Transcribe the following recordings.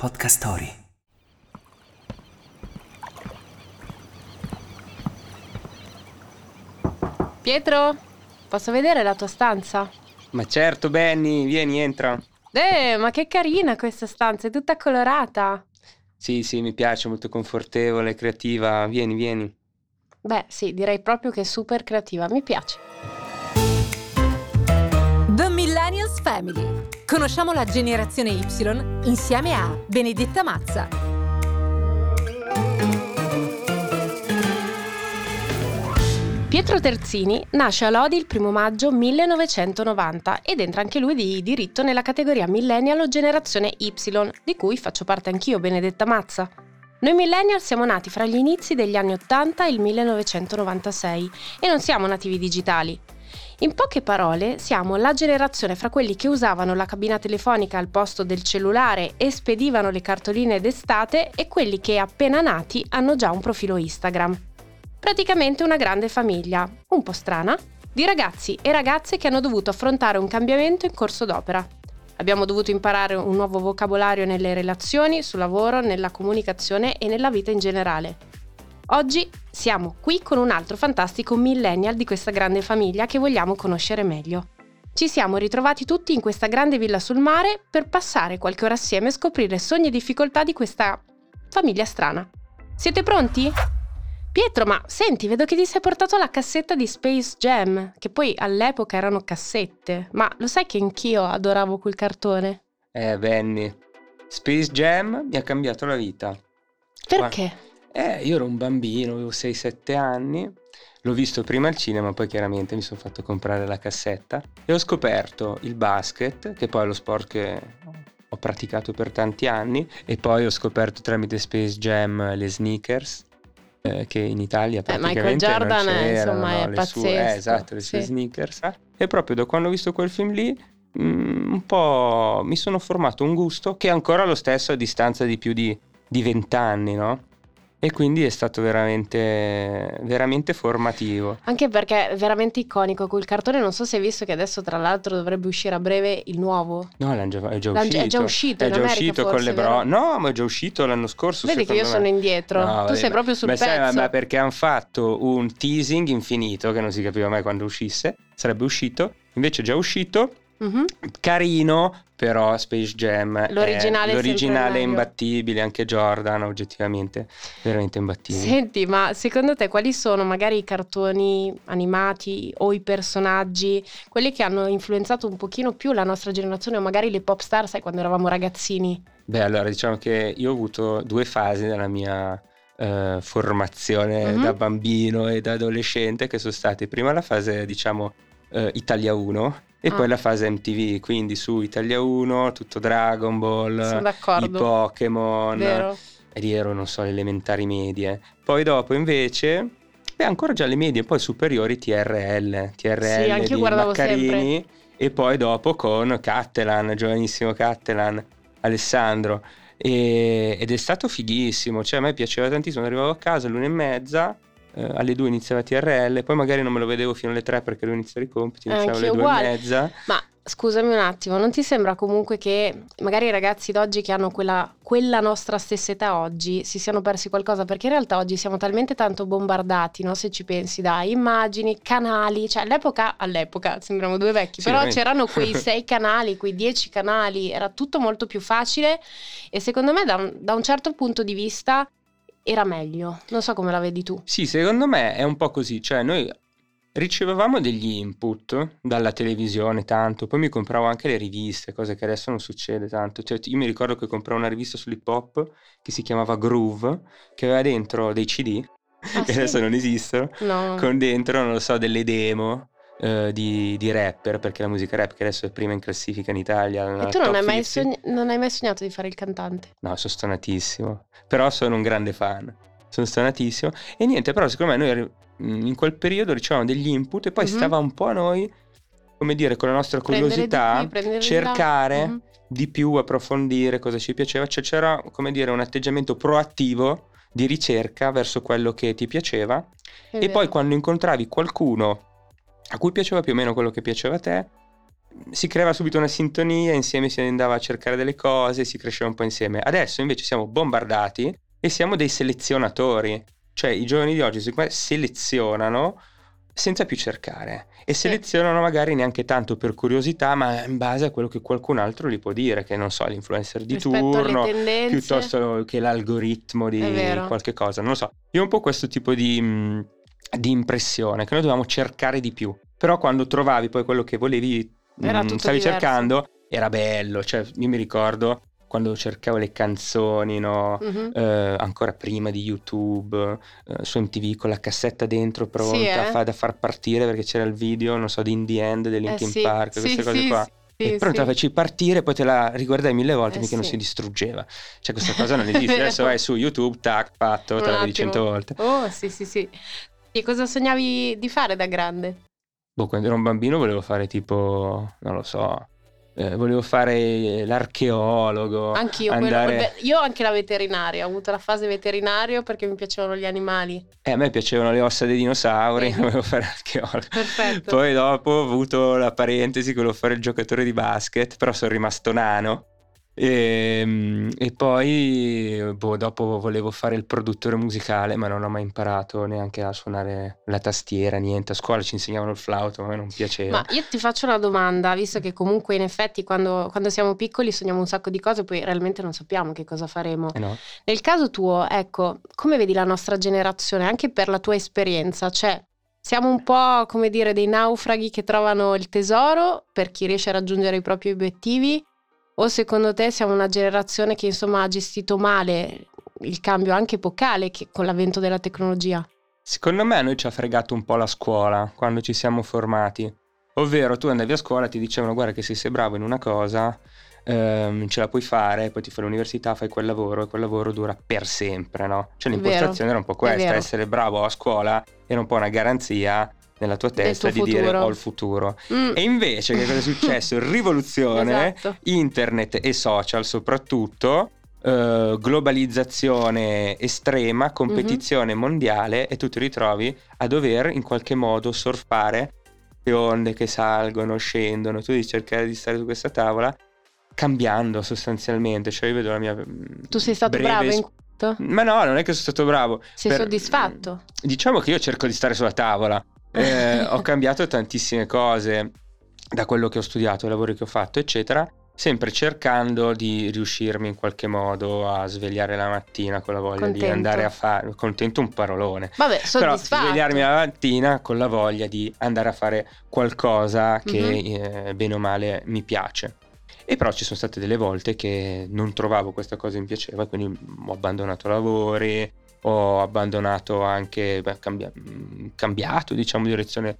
Podcast Story. Pietro, posso vedere la tua stanza? Ma certo, Benny, vieni, entra. Ma che carina questa stanza, è tutta colorata. Sì, mi piace, molto confortevole, creativa. Vieni. Beh, sì, direi proprio che è super creativa, mi piace. The Millennials Family. Conosciamo la generazione Y insieme a Benedetta Mazza. Pietro Terzini nasce a Lodi il 1 maggio 1990 ed entra anche lui di diritto nella categoria millennial o generazione Y, di cui faccio parte anch'io, Benedetta Mazza. Noi millennial siamo nati fra gli inizi degli anni 80 e il 1996 e non siamo nativi digitali. In poche parole, siamo la generazione fra quelli che usavano la cabina telefonica al posto del cellulare e spedivano le cartoline d'estate e quelli che, appena nati, hanno già un profilo Instagram. Praticamente una grande famiglia, un po' strana, di ragazzi e ragazze che hanno dovuto affrontare un cambiamento in corso d'opera. Abbiamo dovuto imparare un nuovo vocabolario nelle relazioni, sul lavoro, nella comunicazione e nella vita in generale. Oggi siamo qui con un altro fantastico millennial di questa grande famiglia che vogliamo conoscere meglio. Ci siamo ritrovati tutti in questa grande villa sul mare per passare qualche ora assieme e scoprire sogni e difficoltà di questa famiglia strana. Siete pronti? Pietro, ma senti, vedo che ti sei portato la cassetta di Space Jam, che poi all'epoca erano cassette, ma lo sai che anch'io adoravo quel cartone? Benny, Space Jam mi ha cambiato la vita. Perché? Io ero un bambino, avevo 6-7 anni, l'ho visto prima al cinema, poi chiaramente mi sono fatto comprare la cassetta e ho scoperto il basket, che poi è lo sport che ho praticato per tanti anni, e poi ho scoperto tramite Space Jam le sneakers, che in Italia praticamente Michael Jordan, non c'erano, insomma, no? È pazzesco. Le sue sneakers. E proprio da quando ho visto quel film lì, un po' mi sono formato un gusto che è ancora lo stesso a distanza di più di 20 anni, no? E quindi è stato veramente formativo. Anche perché è veramente iconico quel cartone, non so se hai visto che adesso tra l'altro dovrebbe uscire a breve il nuovo. No, è già uscito in America, forse, con le bro. No, ma è già uscito l'anno scorso. Vedi che io sono indietro, no, tu sei proprio sul pezzo. Ma perché hanno fatto un teasing infinito che non si capiva mai quando uscisse, sarebbe uscito, invece è già uscito. Mm-hmm. Carino, però Space Jam l'originale è imbattibile, anche Jordan oggettivamente veramente imbattibile. Senti, ma secondo te quali sono magari i cartoni animati o i personaggi, quelli che hanno influenzato un pochino più la nostra generazione o magari le pop star, sai, quando eravamo ragazzini? Beh, allora diciamo che io ho avuto due fasi nella mia formazione, mm-hmm, da bambino e da adolescente, che sono state prima la fase diciamo Italia 1 e poi la fase MTV, quindi su Italia 1 tutto Dragon Ball, i Pokémon. Vero. E lì ero, non so, elementari, medie. Poi dopo invece ancora già le medie, poi superiori TRL sì, anche di Maccarini sempre. E poi dopo con Cattelan, giovanissimo Cattelan, Alessandro, ed è stato fighissimo, cioè a me piaceva tantissimo. Arrivavo a casa all'1:30, alle 2 iniziava TRL, poi magari non me lo vedevo fino alle 3 perché lui iniziava i compiti, iniziava alle 2:30. Ma scusami un attimo, non ti sembra comunque che magari i ragazzi d'oggi che hanno quella nostra stessa età oggi si siano persi qualcosa? Perché in realtà oggi siamo talmente tanto bombardati, no? Se ci pensi, da immagini, canali, cioè all'epoca sembriamo due vecchi, sì, però veramente. C'erano quei 6 canali, quei 10 canali, era tutto molto più facile e secondo me da un certo punto di vista era meglio, non so come la vedi tu. Sì, secondo me è un po' così, cioè noi ricevevamo degli input dalla televisione tanto, poi mi compravo anche le riviste, cosa che adesso non succede tanto, cioè io mi ricordo che compravo una rivista sull'hip hop che si chiamava Groove, che aveva dentro dei CD, che sì? Adesso non esistono, no. Con dentro, non lo so, delle demo di rapper, perché la musica rap che adesso è prima in classifica in Italia. E tu non hai mai sognato di fare il cantante? No, sono stonatissimo, però sono un grande fan, sono stonatissimo e niente, però secondo me noi in quel periodo ricevevamo degli input e poi, mm-hmm, stava un po' a noi, come dire, con la nostra curiosità, cercare, mm-hmm, di più, approfondire cosa ci piaceva, cioè c'era, come dire, un atteggiamento proattivo di ricerca verso quello che ti piaceva. È e vero. Poi quando incontravi qualcuno a cui piaceva più o meno quello che piaceva a te, si creava subito una sintonia, insieme si andava a cercare delle cose, si cresceva un po' insieme. Adesso invece siamo bombardati e siamo dei selezionatori, cioè i giovani di oggi secondo me selezionano senza più cercare e selezionano magari neanche tanto per curiosità, ma in base a quello che qualcun altro gli può dire, che non so, l'influencer di rispetto turno piuttosto che l'algoritmo di qualche cosa, non lo so. Io ho un po' questo tipo di impressione che noi dovevamo cercare di più, però quando trovavi poi quello che volevi era tutto stavi diverso. Cercando era bello, cioè io mi ricordo quando cercavo le canzoni, no? Mm-hmm. Ancora prima di YouTube, su MTV con la cassetta dentro pronta da far partire, perché c'era il video, non so, di In The End, di Linkin Park, queste cose qua. E pronto, la facevi partire, poi te la riguardavi 1000 volte finché non si distruggeva. Cioè questa cosa non esiste, adesso vai su YouTube, tac, patto, te la vedi 100 volte. Oh, sì. E cosa sognavi di fare da grande? Boh, quando ero un bambino volevo fare tipo, non lo so... volevo fare l'archeologo. Anch'io, io anche la veterinaria, ho avuto la fase veterinario perché mi piacevano gli animali. A me piacevano le ossa dei dinosauri, volevo fare l'archeologo. Perfetto. Poi dopo ho avuto la parentesi, volevo fare il giocatore di basket, però sono rimasto nano. E poi dopo volevo fare il produttore musicale, ma non ho mai imparato neanche a suonare la tastiera, niente. A scuola ci insegnavano il flauto, ma a me non piaceva. Ma io ti faccio una domanda, visto che comunque in effetti quando siamo piccoli sogniamo un sacco di cose, poi realmente non sappiamo che cosa faremo. No. Nel caso tuo, ecco, come vedi la nostra generazione, anche per la tua esperienza, cioè siamo un po', come dire, dei naufraghi che trovano il tesoro per chi riesce a raggiungere i propri obiettivi? O secondo te siamo una generazione che insomma ha gestito male il cambio anche epocale che con l'avvento della tecnologia? Secondo me a noi ci ha fregato un po' la scuola quando ci siamo formati. Ovvero tu andavi a scuola e ti dicevano guarda che se sei bravo in una cosa ce la puoi fare, poi ti fai l'università, fai quel lavoro e quel lavoro dura per sempre, no? Cioè l'impostazione era un po' questa, essere bravo a scuola era un po' una garanzia nella tua testa di dire ho il futuro. E invece che cosa è successo? Rivoluzione, esatto. Internet e social soprattutto, globalizzazione estrema, competizione mondiale, e tu ti ritrovi a dover in qualche modo surfare le onde che salgono, scendono, tu devi cercare di stare su questa tavola cambiando sostanzialmente. Cioè io vedo la mia tu sei stato bravo in ma no, non è che sono stato bravo. Sei soddisfatto? Diciamo che io cerco di stare sulla tavola. Ho cambiato tantissime cose da quello che ho studiato, i lavori che ho fatto eccetera, sempre cercando di riuscirmi in qualche modo a svegliare la mattina con la voglia di andare a fare contento, un parolone, vabbè, soddisfatto. Però svegliarmi la mattina con la voglia di andare a fare qualcosa che bene o male mi piace. E però ci sono state delle volte che non trovavo questa cosa che mi piaceva, quindi ho abbandonato lavori, ho abbandonato anche, cambiato diciamo direzione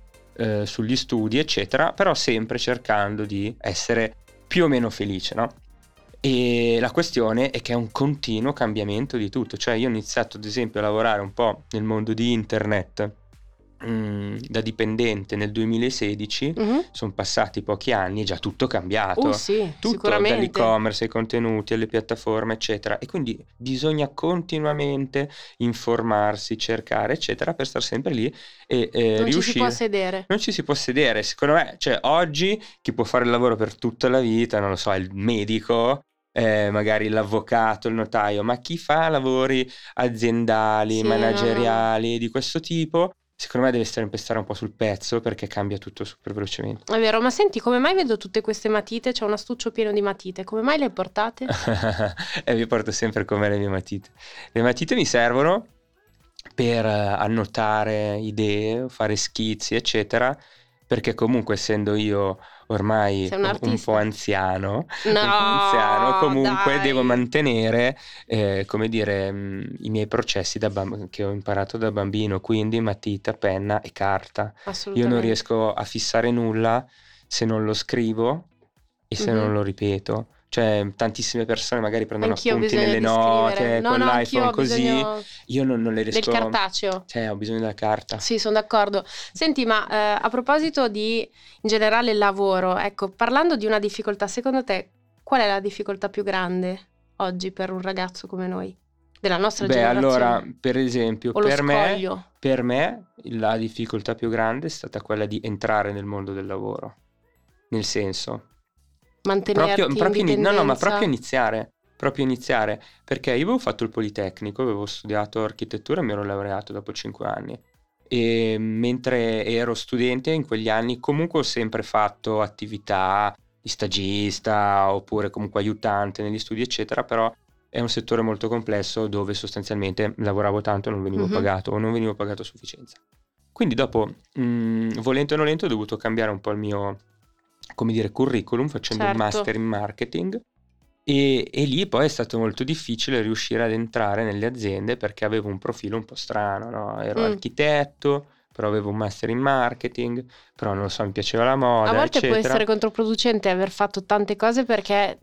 sugli studi eccetera, però sempre cercando di essere più o meno felice, no? E la questione è che è un continuo cambiamento di tutto. Cioè io ho iniziato ad esempio a lavorare un po' nel mondo di internet da dipendente nel 2016, sono passati pochi anni e già tutto cambiato, tutto dall'e-commerce ai contenuti alle piattaforme eccetera, e quindi bisogna continuamente informarsi, cercare eccetera per star sempre lì e non riuscire. Non ci si può sedere secondo me. Cioè oggi chi può fare il lavoro per tutta la vita, non lo so, è il medico, magari l'avvocato, il notaio, ma chi fa lavori aziendali, manageriali di questo tipo secondo me deve sempre stare un po' sul pezzo, perché cambia tutto super velocemente. È vero, ma senti, come mai vedo tutte queste matite? C'è un astuccio pieno di matite, come mai le portate? Io porto sempre con me le mie matite. Le matite mi servono per annotare idee, fare schizzi eccetera, perché comunque essendo io ormai un po' anziano, comunque devo mantenere come dire i miei processi che ho imparato da bambino, quindi matita, penna e carta. Io non riesco a fissare nulla se non lo scrivo e se non lo ripeto. Cioè tantissime persone magari prendono appunti nelle note con l'iPhone così, io non le riesco, del cartaceo, cioè ho bisogno della carta. Sì, sono d'accordo. Senti, ma a proposito di in generale il lavoro, ecco, parlando di una difficoltà, secondo te qual è la difficoltà più grande oggi per un ragazzo come noi della nostra generazione? Allora, per esempio, per me la difficoltà più grande è stata quella di entrare nel mondo del lavoro. nel senso mantenerti proprio in dipendenza. No, ma proprio iniziare, perché io avevo fatto il Politecnico, avevo studiato architettura e mi ero laureato dopo 5 anni, e mentre ero studente in quegli anni comunque ho sempre fatto attività di stagista oppure comunque aiutante negli studi eccetera, però è un settore molto complesso dove sostanzialmente lavoravo tanto e non venivo pagato o non venivo pagato a sufficienza. Quindi dopo, volente o nolente, ho dovuto cambiare un po' il mio, come dire, curriculum, facendo un master in marketing, e lì poi è stato molto difficile riuscire ad entrare nelle aziende perché avevo un profilo un po' strano, no? Ero architetto, però avevo un master in marketing, però non lo so, mi piaceva la moda, a volte eccetera. Può essere controproducente aver fatto tante cose, perché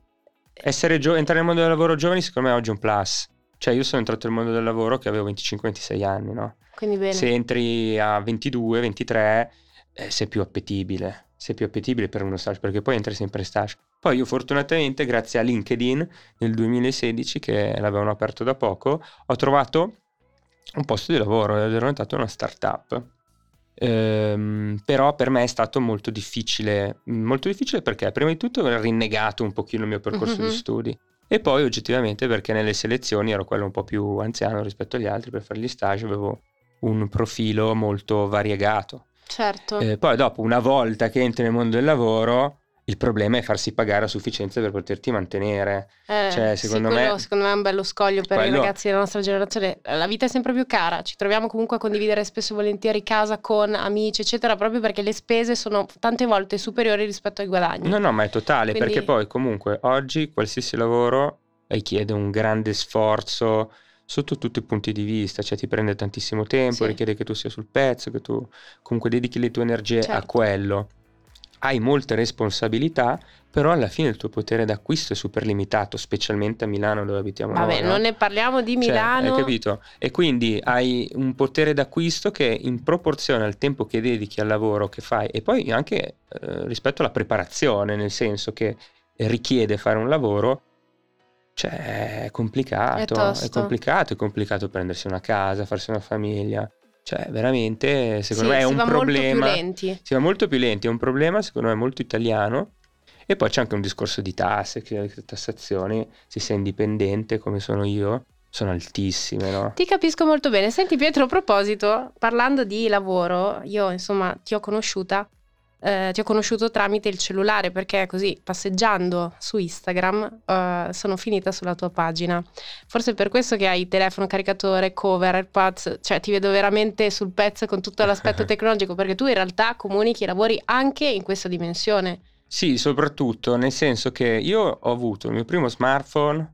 entrare nel mondo del lavoro giovani secondo me oggi è un plus. Cioè io sono entrato nel mondo del lavoro che avevo 25-26 anni, no? Quindi bene. Se entri a 22-23 sei più appetibile per uno stage, perché poi entri sempre in stage. Poi io fortunatamente, grazie a LinkedIn nel 2016, che l'avevano aperto da poco, ho trovato un posto di lavoro ed ero entrato in una startup. Però per me è stato molto difficile perché prima di tutto ho rinnegato un pochino il mio percorso di studi, e poi oggettivamente perché nelle selezioni ero quello un po' più anziano rispetto agli altri per fare gli stage, avevo un profilo molto variegato. Certo. Poi dopo, una volta che entri nel mondo del lavoro, il problema è farsi pagare a sufficienza per poterti mantenere. Cioè, secondo me è un bello scoglio per i ragazzi della nostra generazione. La vita è sempre più cara, ci troviamo comunque a condividere spesso e volentieri casa con amici eccetera, proprio perché le spese sono tante volte superiori rispetto ai guadagni. No, ma è totale. Quindi, perché poi comunque oggi qualsiasi lavoro richiede un grande sforzo sotto tutti i punti di vista, cioè ti prende tantissimo tempo, richiede che tu sia sul pezzo, che tu comunque dedichi le tue energie a quello. Hai molte responsabilità, però alla fine il tuo potere d'acquisto è super limitato, specialmente a Milano dove abitiamo noi. Non ne parliamo di Milano. Cioè, hai capito? E quindi hai un potere d'acquisto che in proporzione al tempo che dedichi al lavoro che fai, e poi anche rispetto alla preparazione, nel senso che richiede fare un lavoro, cioè è complicato prendersi una casa, farsi una famiglia. Cioè veramente secondo me è un problema, si va molto più lenti, è un problema secondo me molto italiano. E poi c'è anche un discorso di tasse, che tassazioni, se sei indipendente come sono io, sono altissime, no? Ti capisco molto bene. Senti Pietro, a proposito, parlando di lavoro, io insomma ti ho conosciuto tramite il cellulare, perché così passeggiando su Instagram sono finita sulla tua pagina. Forse è per questo che hai telefono, caricatore, cover, AirPods, cioè ti vedo veramente sul pezzo con tutto l'aspetto tecnologico, perché tu in realtà comunichi e lavori anche in questa dimensione. Sì, soprattutto nel senso che io ho avuto il mio primo smartphone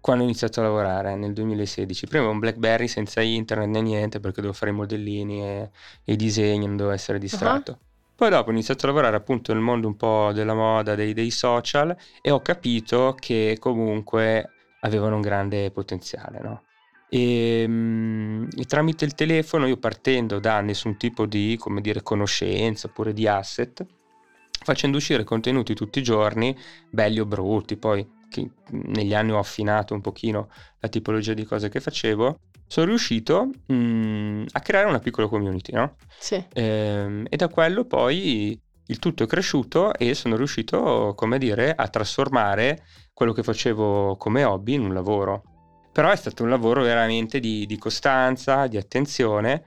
quando ho iniziato a lavorare nel 2016, prima un BlackBerry senza internet né niente, perché dovevo fare i modellini e i disegni, non dovevo essere distratto. Poi dopo ho iniziato a lavorare appunto nel mondo un po' della moda, dei social, e ho capito che comunque avevano un grande potenziale, no? E tramite il telefono, io partendo da nessun tipo di, come dire, conoscenza oppure di asset, facendo uscire contenuti tutti i giorni, belli o brutti, poi che negli anni ho affinato un pochino la tipologia di cose che facevo, sono riuscito a creare una piccola community, no? Sì. E da quello poi il tutto è cresciuto e sono riuscito, come dire, a trasformare quello che facevo come hobby in un lavoro. Però è stato un lavoro veramente di costanza, di attenzione,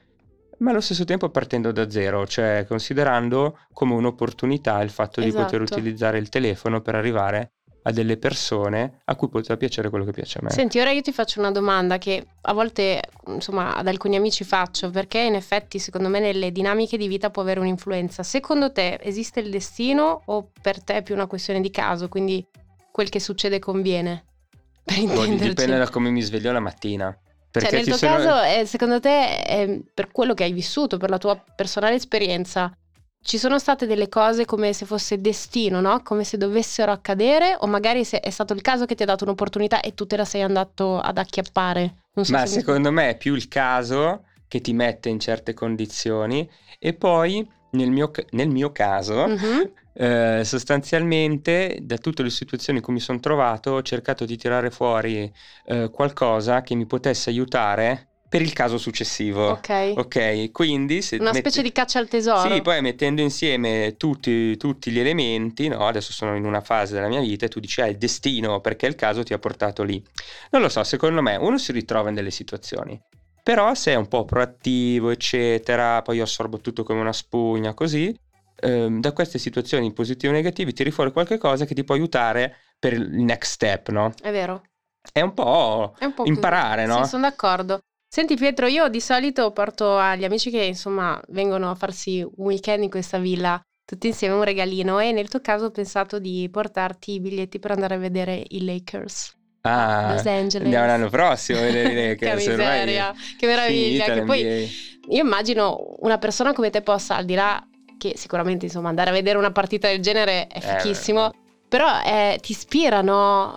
ma allo stesso tempo partendo da zero, cioè considerando come un'opportunità il fatto di poter utilizzare il telefono per arrivare a delle persone a cui poteva piacere quello che piace a me. Senti, ora io ti faccio una domanda che a volte, insomma, ad alcuni amici faccio, perché in effetti secondo me nelle dinamiche di vita può avere un'influenza. Secondo te esiste il destino o per te è più una questione di caso, quindi quel che succede conviene? Per intenderci. Dipende da come mi sveglio la mattina. Perché cioè nel tuo caso, secondo te, per quello che hai vissuto, per la tua personale esperienza, ci sono state delle cose come se fosse destino, no? Come se dovessero accadere, o magari se è stato il caso che ti ha dato un'opportunità e tu te la sei andato ad acchiappare. Ma secondo me è più il caso che ti mette in certe condizioni, e poi nel mio caso sostanzialmente da tutte le situazioni in cui mi sono trovato ho cercato di tirare fuori qualcosa che mi potesse aiutare per il caso successivo. Ok. Ok, quindi se una specie di caccia al tesoro. Sì, poi mettendo insieme tutti gli elementi, no? Adesso sono in una fase della mia vita e tu dici, il destino, perché il caso ti ha portato lì. Non lo so, secondo me uno si ritrova in delle situazioni. Però se è un po' proattivo, eccetera, poi io assorbo tutto come una spugna, così, da queste situazioni positive o negative tiri fuori qualche cosa che ti può aiutare per il next step, no? È vero. È un po' imparare, così. No? Sì, sono d'accordo. Senti Pietro, io di solito porto agli amici che insomma vengono a farsi un weekend in questa villa tutti insieme un regalino, e nel tuo caso ho pensato di portarti i biglietti per andare a vedere i Lakers. Ah, Los Angeles. Andiamo l'anno prossimo a vedere i Lakers. Che miseria, che meraviglia. Che poi io immagino una persona come te possa, al di là che sicuramente insomma andare a vedere una partita del genere è fichissimo, però ti ispirano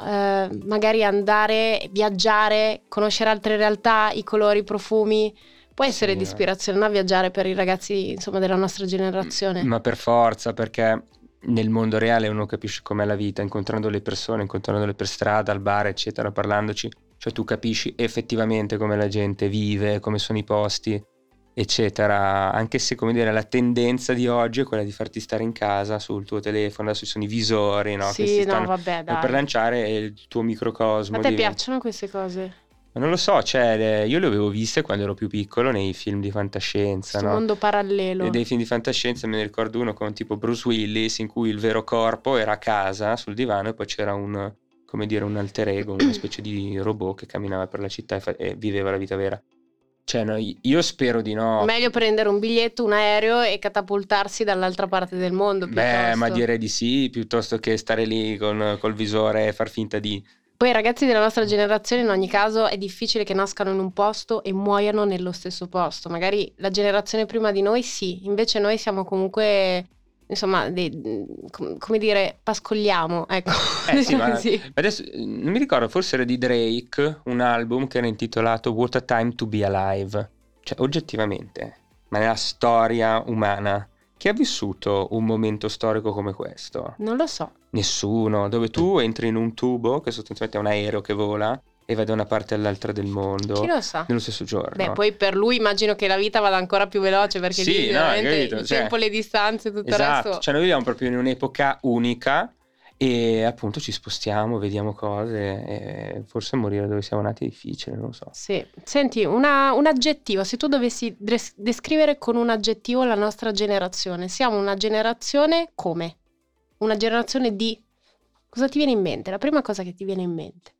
magari andare, viaggiare, conoscere altre realtà, i colori, i profumi. Può essere di ispirazione a viaggiare per i ragazzi insomma della nostra generazione. Ma per forza, perché nel mondo reale uno capisce com'è la vita, incontrando le persone, incontrandole per strada, al bar, eccetera, parlandoci. Cioè tu capisci effettivamente come la gente vive, come sono i posti, eccetera. Anche se, come dire, la tendenza di oggi è quella di farti stare in casa sul tuo telefono. Adesso ci sono i visori, no? Sì, che si stanno, vabbè, dai. Per lanciare il tuo microcosmo. A te piacciono queste cose? Ma non lo so, cioè io le avevo viste quando ero più piccolo nei film di fantascienza, no? Mondo parallelo. E dei film di fantascienza me ne ricordo uno con tipo Bruce Willis, in cui il vero corpo era a casa sul divano e poi c'era un, come dire, un alter ego, una specie di robot che camminava per la città e viveva la vita vera. Cioè no, io spero di no. Meglio prendere un biglietto, un aereo e catapultarsi dall'altra parte del mondo piuttosto. Beh, ma direi di sì, piuttosto che stare lì col visore e far finta di... Poi i ragazzi della nostra generazione in ogni caso è difficile che nascano in un posto e muoiano nello stesso posto. Magari la generazione prima di noi sì, invece noi siamo comunque, insomma, come dire, pascogliamo, ecco. Sì, ma adesso non mi ricordo, forse era di Drake, un album che era intitolato What a Time to Be Alive. Cioè oggettivamente, ma nella storia umana, chi ha vissuto un momento storico come questo? Non lo so. Nessuno, dove tu entri in un tubo che sostanzialmente è un aereo che vola e va da una parte all'altra del mondo. Chi lo sa? Nello stesso giorno. Beh, poi per lui immagino che la vita vada ancora più veloce, perché sì, lì, no, il tempo, le distanze, tutto il resto. Cioè noi viviamo proprio in un'epoca unica e appunto ci spostiamo, vediamo cose e forse morire dove siamo nati è difficile, non lo so. Sì, senti, un aggettivo, se tu dovessi descrivere con un aggettivo la nostra generazione, siamo una generazione come? Una generazione di... Cosa ti viene in mente? La prima cosa che ti viene in mente?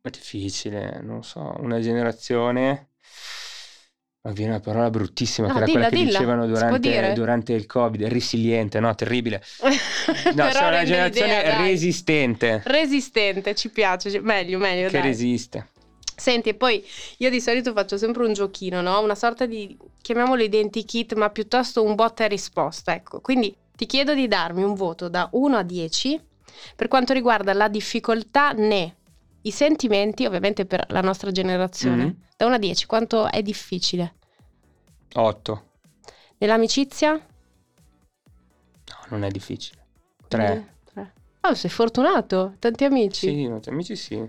È difficile, non so, una generazione... Ma viene una parola bruttissima, che era quella che dicevano durante il Covid, resiliente, no? Terribile. No, sono una generazione resistente. Resistente, ci piace, meglio. Che dai. Resiste. Senti, e poi io di solito faccio sempre un giochino, no? Una sorta di, chiamiamolo identikit, ma piuttosto un botta e risposta, ecco. Quindi ti chiedo di darmi un voto da 1 a 10 per quanto riguarda la difficoltà né i sentimenti, ovviamente per la nostra generazione. Mm-hmm. Da 1 a 10, quanto è difficile? 8. Nell'amicizia? No, non è difficile. 3. Oh, sei fortunato, tanti amici. Sì, tanti amici sì.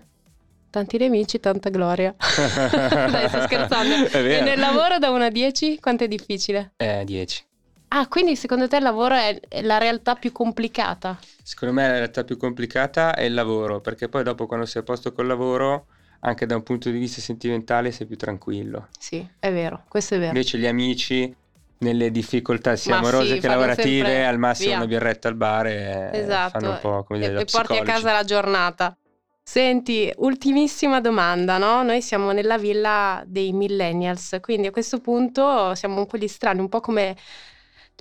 Tanti nemici, tanta gloria. Dai, sto scherzando. E nel lavoro da 1 a 10, quanto è difficile? 10. Ah, quindi secondo te il lavoro è la realtà più complicata? Secondo me la realtà più complicata è il lavoro, perché poi dopo quando sei a posto col lavoro, anche da un punto di vista sentimentale sei più tranquillo. Sì, è vero, questo è vero. Invece gli amici, nelle difficoltà sia amorose che lavorative, sempre, al massimo una birretta al bar e fanno un po' come dire da psicologi. E porti a casa la giornata. Senti, ultimissima domanda, no? Noi siamo nella villa dei millennials, quindi a questo punto siamo un po' gli strani, un po' come...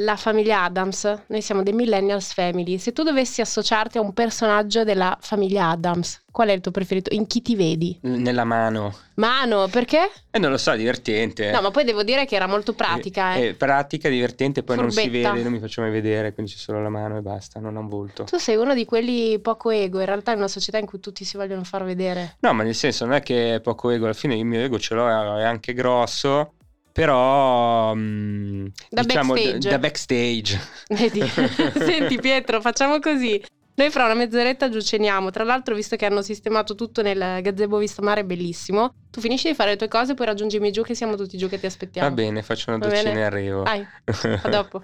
la famiglia Addams, noi siamo dei Millennials Family. Se tu dovessi associarti a un personaggio della famiglia Addams, qual è il tuo preferito? In chi ti vedi? Nella mano. Mano, perché? Non lo so, divertente. No, ma poi devo dire che era molto pratica. Pratica, divertente, poi furbetta. Non si vede, non mi faccio mai vedere, quindi c'è solo la mano e basta, non ha un volto. Tu sei uno di quelli poco ego, in realtà è una società in cui tutti si vogliono far vedere. No, ma nel senso non è che è poco ego, alla fine il mio ego ce l'ho, è anche grosso. Però da diciamo backstage. Da backstage. Vedi? Senti Pietro, facciamo così. Noi fra una mezz'oretta giù ceniamo. Tra l'altro, visto che hanno sistemato tutto nel gazebo vista mare, è bellissimo. Tu finisci di fare le tue cose, poi raggiungimi giù, che siamo tutti giù che ti aspettiamo. Va bene, faccio una docina e arrivo. Vai, a dopo.